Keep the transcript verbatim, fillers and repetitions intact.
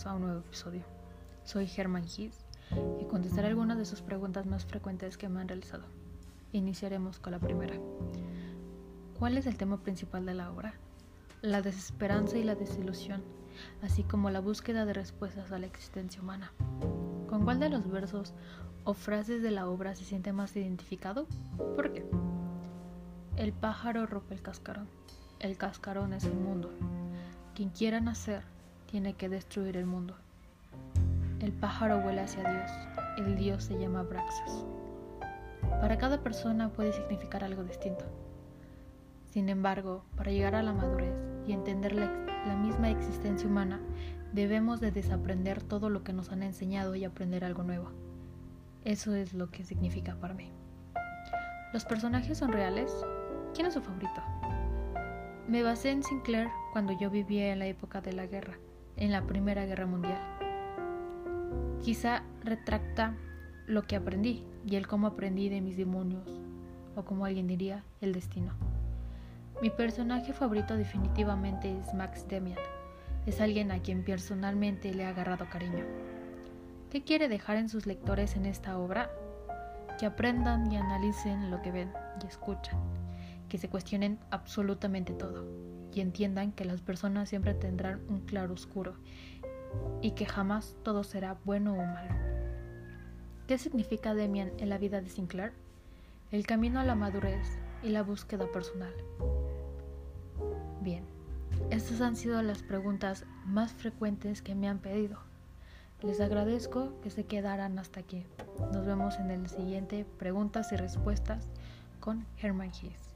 bienvenidos a un nuevo episodio. Soy Hermann Hesse y contestaré algunas de sus preguntas más frecuentes que me han realizado. Iniciaremos con la primera. ¿Cuál es el tema principal de la obra? La desesperanza y la desilusión, así como la búsqueda de respuestas a la existencia humana. ¿Con cuál de los versos o frases de la obra se siente más identificado? ¿Por qué? El pájaro rompe el cascarón. El cascarón es el mundo. Quien quiera nacer tiene que destruir el mundo. El pájaro vuela hacia Dios. El Dios se llama Braxas. Para cada persona puede significar algo distinto. Sin embargo, para llegar a la madurez y entender la, la misma existencia humana, debemos de desaprender todo lo que nos han enseñado y aprender algo nuevo. Eso es lo que significa para mí. ¿Los personajes son reales? ¿Quién es su favorito? Me basé en Sinclair cuando yo vivía en la época de la guerra, en la Primera Guerra Mundial. Quizá retracta lo que aprendí y el cómo aprendí de mis demonios, o como alguien diría, el destino. Mi personaje favorito definitivamente es Max Demian. Es alguien a quien personalmente le he agarrado cariño. ¿Qué quiere dejar en sus lectores en esta obra? Que aprendan y analicen lo que ven y escuchan. Que se cuestionen absolutamente todo y entiendan que las personas siempre tendrán un claro oscuro y que jamás todo será bueno o malo. ¿Qué significa Demian en la vida de Sinclair? El camino a la madurez y la búsqueda personal. Bien, estas han sido las preguntas más frecuentes que me han pedido. Les agradezco que se quedaran hasta aquí. Nos vemos en el siguiente Preguntas y Respuestas con Hermann Hesse.